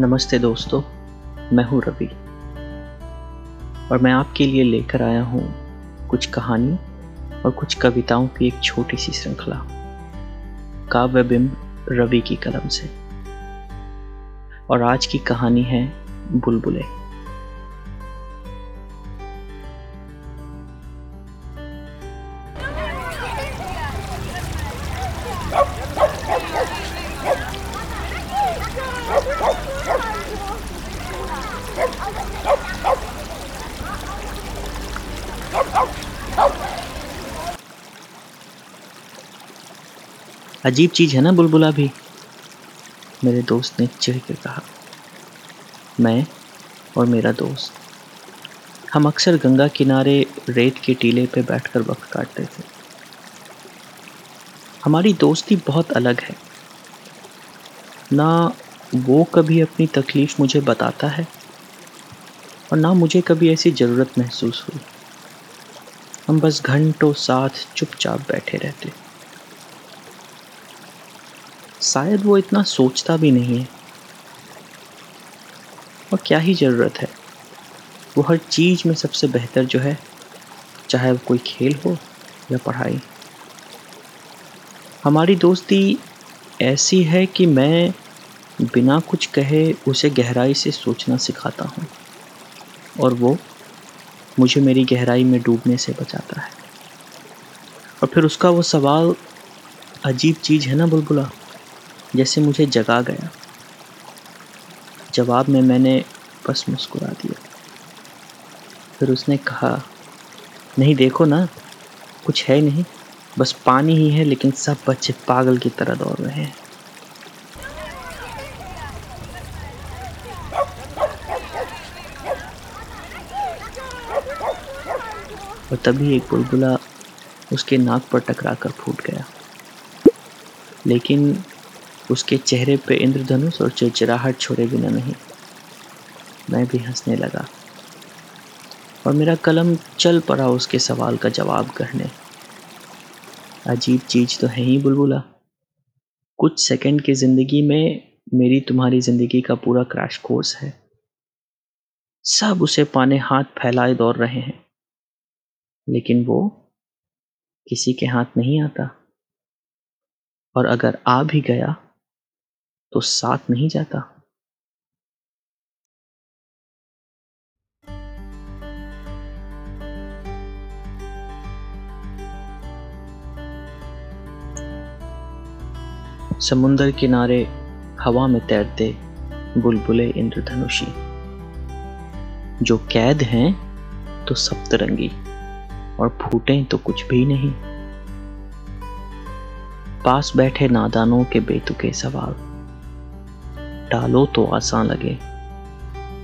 नमस्ते दोस्तों, मैं हूँ रवि और मैं आपके लिए लेकर आया हूँ कुछ कहानी और कुछ कविताओं की एक छोटी सी श्रृंखला काव्य बिंब रवि की कलम से। और आज की कहानी है बुलबुले। अजीब चीज है ना बुलबुला भी, मेरे दोस्त ने चिढ़ के कहा। मैं और मेरा दोस्त हम अक्सर गंगा किनारे रेत के टीले पे बैठकर वक्त काटते थे। हमारी दोस्ती बहुत अलग है ना। वो कभी अपनी तकलीफ मुझे बताता है और ना मुझे कभी ऐसी ज़रूरत महसूस हुई। हम बस घंटों साथ चुपचाप बैठे रहते। शायद वो इतना सोचता भी नहीं है, और क्या ही ज़रूरत है। वो हर चीज़ में सबसे बेहतर जो है, चाहे वो कोई खेल हो या पढ़ाई। हमारी दोस्ती ऐसी है कि मैं बिना कुछ कहे उसे गहराई से सोचना सिखाता हूँ और वो मुझे मेरी गहराई में डूबने से बचाता है। और फिर उसका वो सवाल, अजीब चीज़ है ना बुलबुला, जैसे मुझे जगा गया। जवाब में मैंने बस मुस्कुरा दिया। फिर उसने कहा, नहीं देखो ना, कुछ है नहीं, बस पानी ही है, लेकिन सब बच्चे पागल की तरह दौड़ रहे हैं। और तभी एक बुलबुला उसके नाक पर टकराकर फूट गया, लेकिन उसके चेहरे पे इंद्रधनुष और चिड़चिड़ाहट छोड़े बिना नहीं। मैं भी हंसने लगा और मेरा कलम चल पड़ा उसके सवाल का जवाब करने। अजीब चीज़ तो है ही बुलबुला। कुछ सेकंड की ज़िंदगी में मेरी तुम्हारी ज़िंदगी का पूरा क्रैश कोर्स है। सब उसे पाने हाथ फैलाए दौड़ रहे हैं, लेकिन वो किसी के हाथ नहीं आता, और अगर आ भी गया तो साथ नहीं जाता। समुंदर किनारे हवा में तैरते बुलबुले इंद्रधनुषी, जो कैद हैं तो सप्तरंगी और फूटें तो कुछ भी नहीं। पास बैठे नादानों के बेतुके सवाल, टालो तो आसान लगे,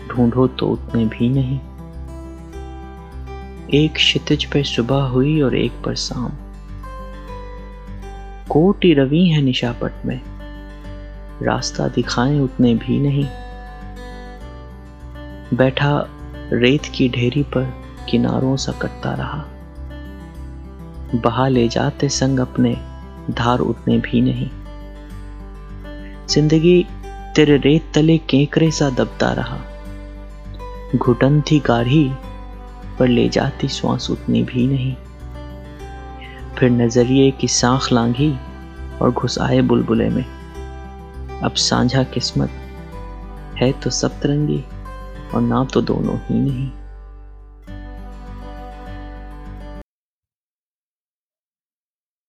ढूंढो तो उतने भी नहीं। एक क्षितिज पे सुबह हुई और एक पर शाम। कोटि रवि है निशापट में, रास्ता दिखाएं उतने भी नहीं। बैठा रेत की ढेरी पर किनारों सा कटता रहा, बहा ले जाते संग अपने धार उतने भी नहीं। जिंदगी तेरे रेत तले केकरे सा दबता रहा, घुटन थी गाढ़ी पर ले जाती श्वास उतनी भी नहीं। फिर नजरिए की सांख लांघी और घुस आए बुलबुले में। अब साझा किस्मत है तो सप्तरंगी और ना तो दोनों ही नहीं।